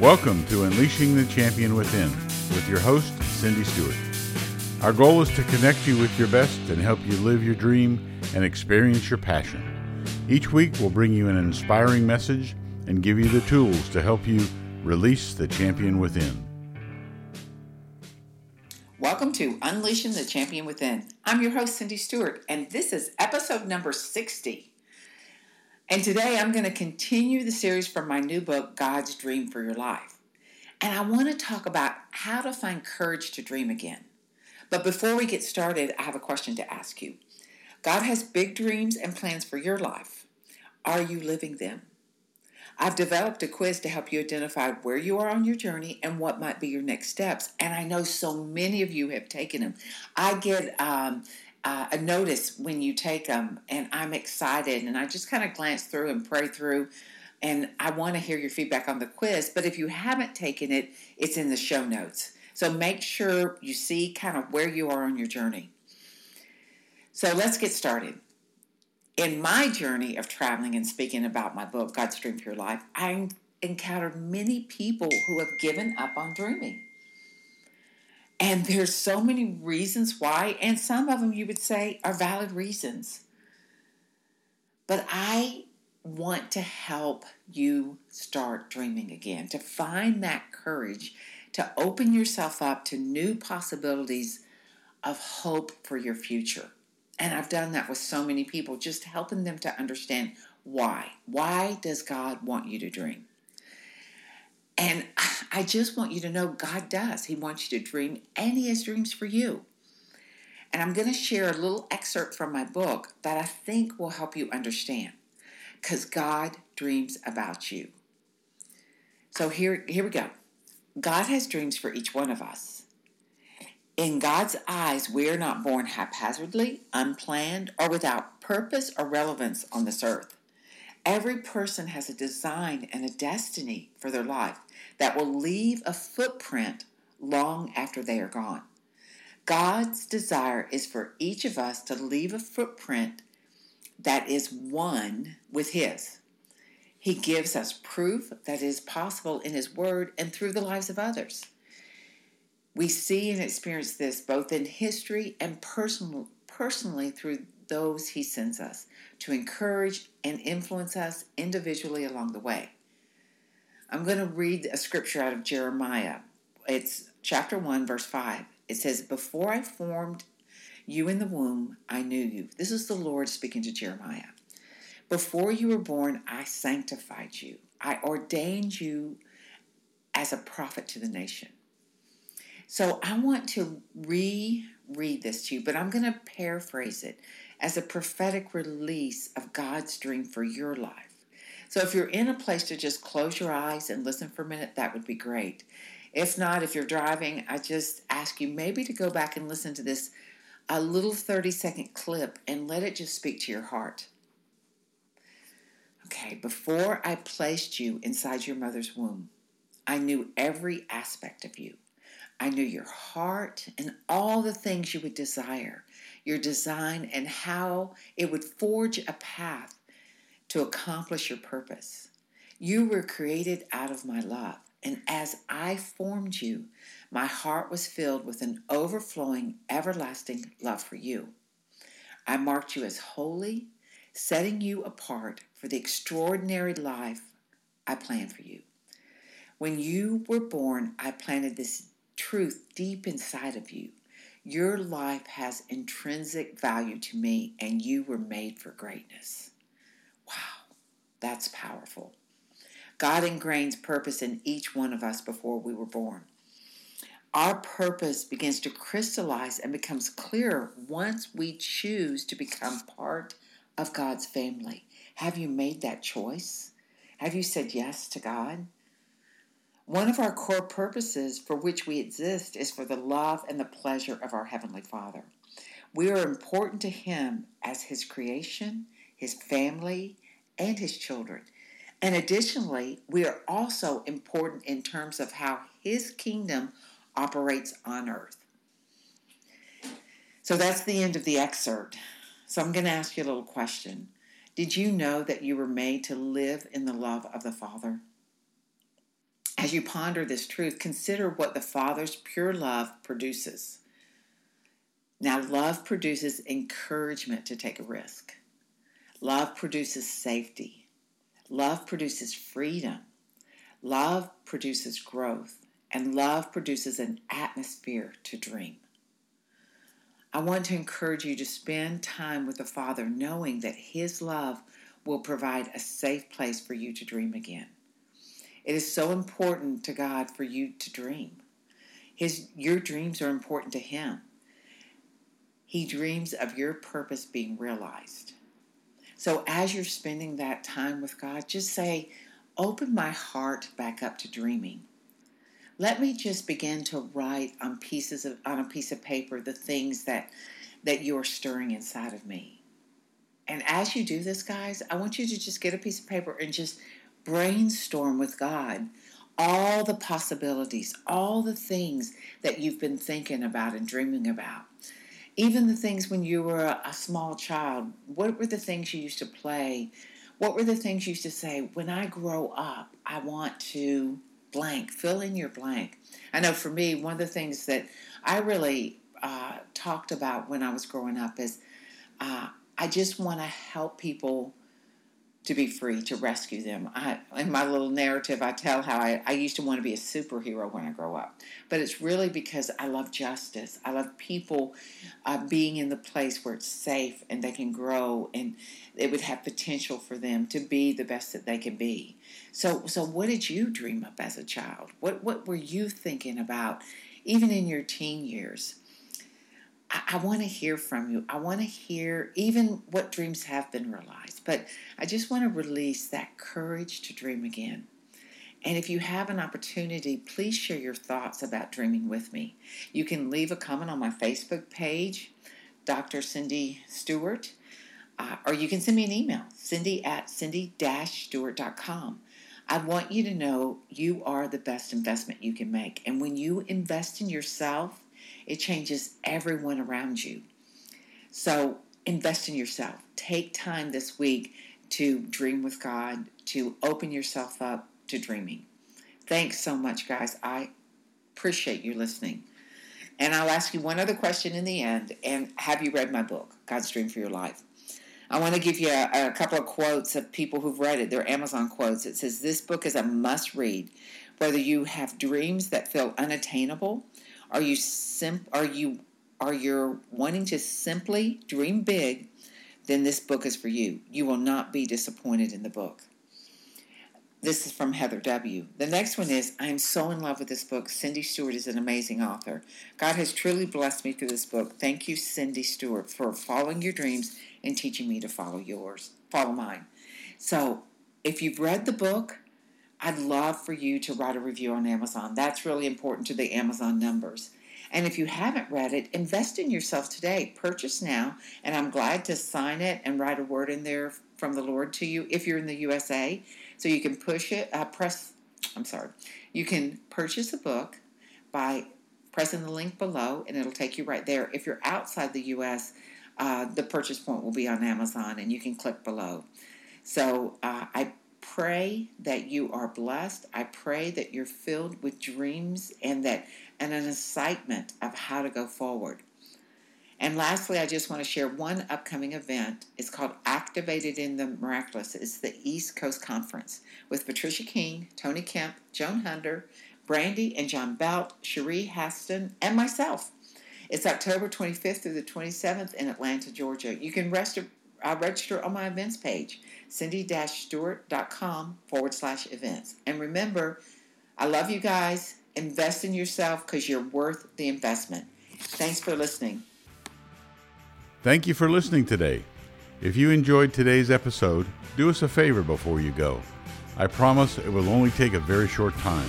Welcome to Unleashing the Champion Within with your host, Cindy Stewart. Our goal is to connect you with your best and help you live your dream and experience your passion. Each week, we'll bring you an inspiring message and give you the tools to help you release the champion within. Welcome to Unleashing the Champion Within. I'm your host, Cindy Stewart, and this is episode number 60. And today I'm going to continue the series from my new book, God's Dream for Your Life. And I want to talk about how to find courage to dream again. But before we get started, I have a question to ask you. God has big dreams and plans for your life. Are you living them? I've developed a quiz to help you identify where you are on your journey and what might be your next steps. And I know so many of you have taken them. I get a notice when you take them, and I'm excited. And I just kind of glance through and pray through. And I want to hear your feedback on the quiz. But if you haven't taken it, it's in the show notes. So make sure you see kind of where you are on your journey. So let's get started. In my journey of traveling and speaking about my book, God's Dream for Your Life, I encountered many people who have given up on dreaming. And there's so many reasons why, and some of them you would say are valid reasons. But I want to help you start dreaming again, to find that courage, to open yourself up to new possibilities of hope for your future. And I've done that with so many people, just helping them to understand why. Why does God want you to dream? And I just want you to know God does. He wants you to dream, and He has dreams for you. And I'm going to share a little excerpt from my book that I think will help you understand, because God dreams about you. So here we go. God has dreams for each one of us. In God's eyes, we are not born haphazardly, unplanned, or without purpose or relevance on this earth. Every person has a design and a destiny for their life that will leave a footprint long after they are gone. God's desire is for each of us to leave a footprint that is one with His. He gives us proof that is possible in His Word and through the lives of others. We see and experience this both in history and personally through those He sends us to encourage and influence us individually along the way. I'm going to read a scripture out of Jeremiah. It's chapter 1, verse 5. It says, "Before I formed you in the womb, I knew you." This is the Lord speaking to Jeremiah. "Before you were born, I sanctified you. I ordained you as a prophet to the nation." So I want to reread this to you, but I'm going to paraphrase it as a prophetic release of God's dream for your life. So if you're in a place to just close your eyes and listen for a minute, that would be great. If not, if you're driving, I just ask you maybe to go back and listen to this a little 30-second clip and let it just speak to your heart. Okay, "Before I placed you inside your mother's womb, I knew every aspect of you. I knew your heart and all the things you would desire, your design, and how it would forge a path to accomplish your purpose. You were created out of my love, and as I formed you, my heart was filled with an overflowing, everlasting love for you. I marked you as holy, setting you apart for the extraordinary life I planned for you. When you were born, I planted this truth deep inside of you. Your life has intrinsic value to me, and you were made for greatness." Wow, that's powerful. God ingrains purpose in each one of us before we were born. Our purpose begins to crystallize and becomes clearer once we choose to become part of God's family. Have you made that choice? Have you said yes to God? One of our core purposes for which we exist is for the love and the pleasure of our Heavenly Father. We are important to Him as His creation, His family, and His children. And additionally, we are also important in terms of how His kingdom operates on earth. So that's the end of the excerpt. So I'm going to ask you a little question. Did you know that you were made to live in the love of the Father? As you ponder this truth, consider what the Father's pure love produces. Now, love produces encouragement to take a risk. Love produces safety. Love produces freedom. Love produces growth. And love produces an atmosphere to dream. I want to encourage you to spend time with the Father, knowing that His love will provide a safe place for you to dream again. It is so important to God for you to dream. Your dreams are important to Him. He dreams of your purpose being realized. So as you're spending that time with God, just say, open my heart back up to dreaming. Let me just begin to write on a piece of paper the things that you're stirring inside of me. And as you do this, guys, I want you to just get a piece of paper and just brainstorm with God all the possibilities, all the things that you've been thinking about and dreaming about. Even the things when you were a small child, what were the things you used to play? What were the things you used to say, when I grow up, I want to blank, fill in your blank. I know for me, one of the things that I really talked about when I was growing up is I just want to help people to be free, to rescue them. In my little narrative, I tell how I used to want to be a superhero when I grow up. But it's really because I love justice. I love people being in the place where it's safe and they can grow and it would have potential for them to be the best that they can be. So what did you dream up as a child? What were you thinking about, even in your teen years? I want to hear from you. I want to hear even what dreams have been realized. But I just want to release that courage to dream again. And if you have an opportunity, please share your thoughts about dreaming with me. You can leave a comment on my Facebook page, Dr. Cindy Stewart, or you can send me an email, cindy@cindy-stewart.com. I want you to know you are the best investment you can make. And when you invest in yourself, it changes everyone around you. So invest in yourself. Take time this week to dream with God, to open yourself up to dreaming. Thanks so much, guys. I appreciate you listening. And I'll ask you one other question in the end. And have you read my book, God's Dream for Your Life? I want to give you a couple of quotes of people who've read it. They're Amazon quotes. It says, this book is a must-read. Whether you have dreams that feel unattainable, Are you wanting to simply dream big, then this book is for you. You will not be disappointed in the book. This is from Heather W. The next one is, I am so in love with this book. Cindy Stewart is an amazing author. God has truly blessed me through this book. Thank you, Cindy Stewart, for following your dreams and teaching me to follow mine. So if you've read the book, I'd love for you to write a review on Amazon. That's really important to the Amazon numbers. And if you haven't read it, invest in yourself today. Purchase now, and I'm glad to sign it and write a word in there from the Lord to you if you're in the USA. So you can you can purchase a book by pressing the link below, and it'll take you right there. If you're outside the US, the purchase point will be on Amazon, and you can click below. So I pray that you are blessed. I pray that you're filled with dreams and an excitement of how to go forward. And lastly, I just want to share one upcoming event. It's called Activated in the Miraculous. It's the East Coast Conference with Patricia King, Tony Kemp, Joan Hunter, Brandy and John Belt, Sheree Haston, and myself. It's October 25th through the 27th in Atlanta, Georgia. You can register on my events page, cindy-stewart.com/events. And remember, I love you guys. Invest in yourself because you're worth the investment. Thanks for listening. Thank you for listening today. If you enjoyed today's episode, do us a favor before you go. I promise it will only take a very short time.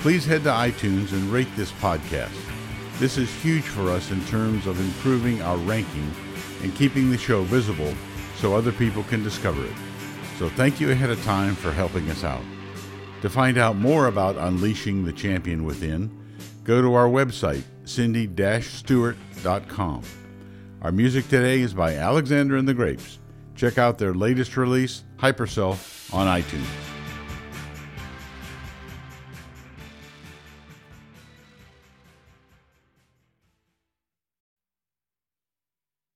Please head to iTunes and rate this podcast. This is huge for us in terms of improving our ranking and keeping the show visible so other people can discover it. So thank you ahead of time for helping us out. To find out more about Unleashing the Champion Within, go to our website, cindy-stewart.com. Our music today is by Alexander and the Grapes. Check out their latest release, Hypercell, on iTunes.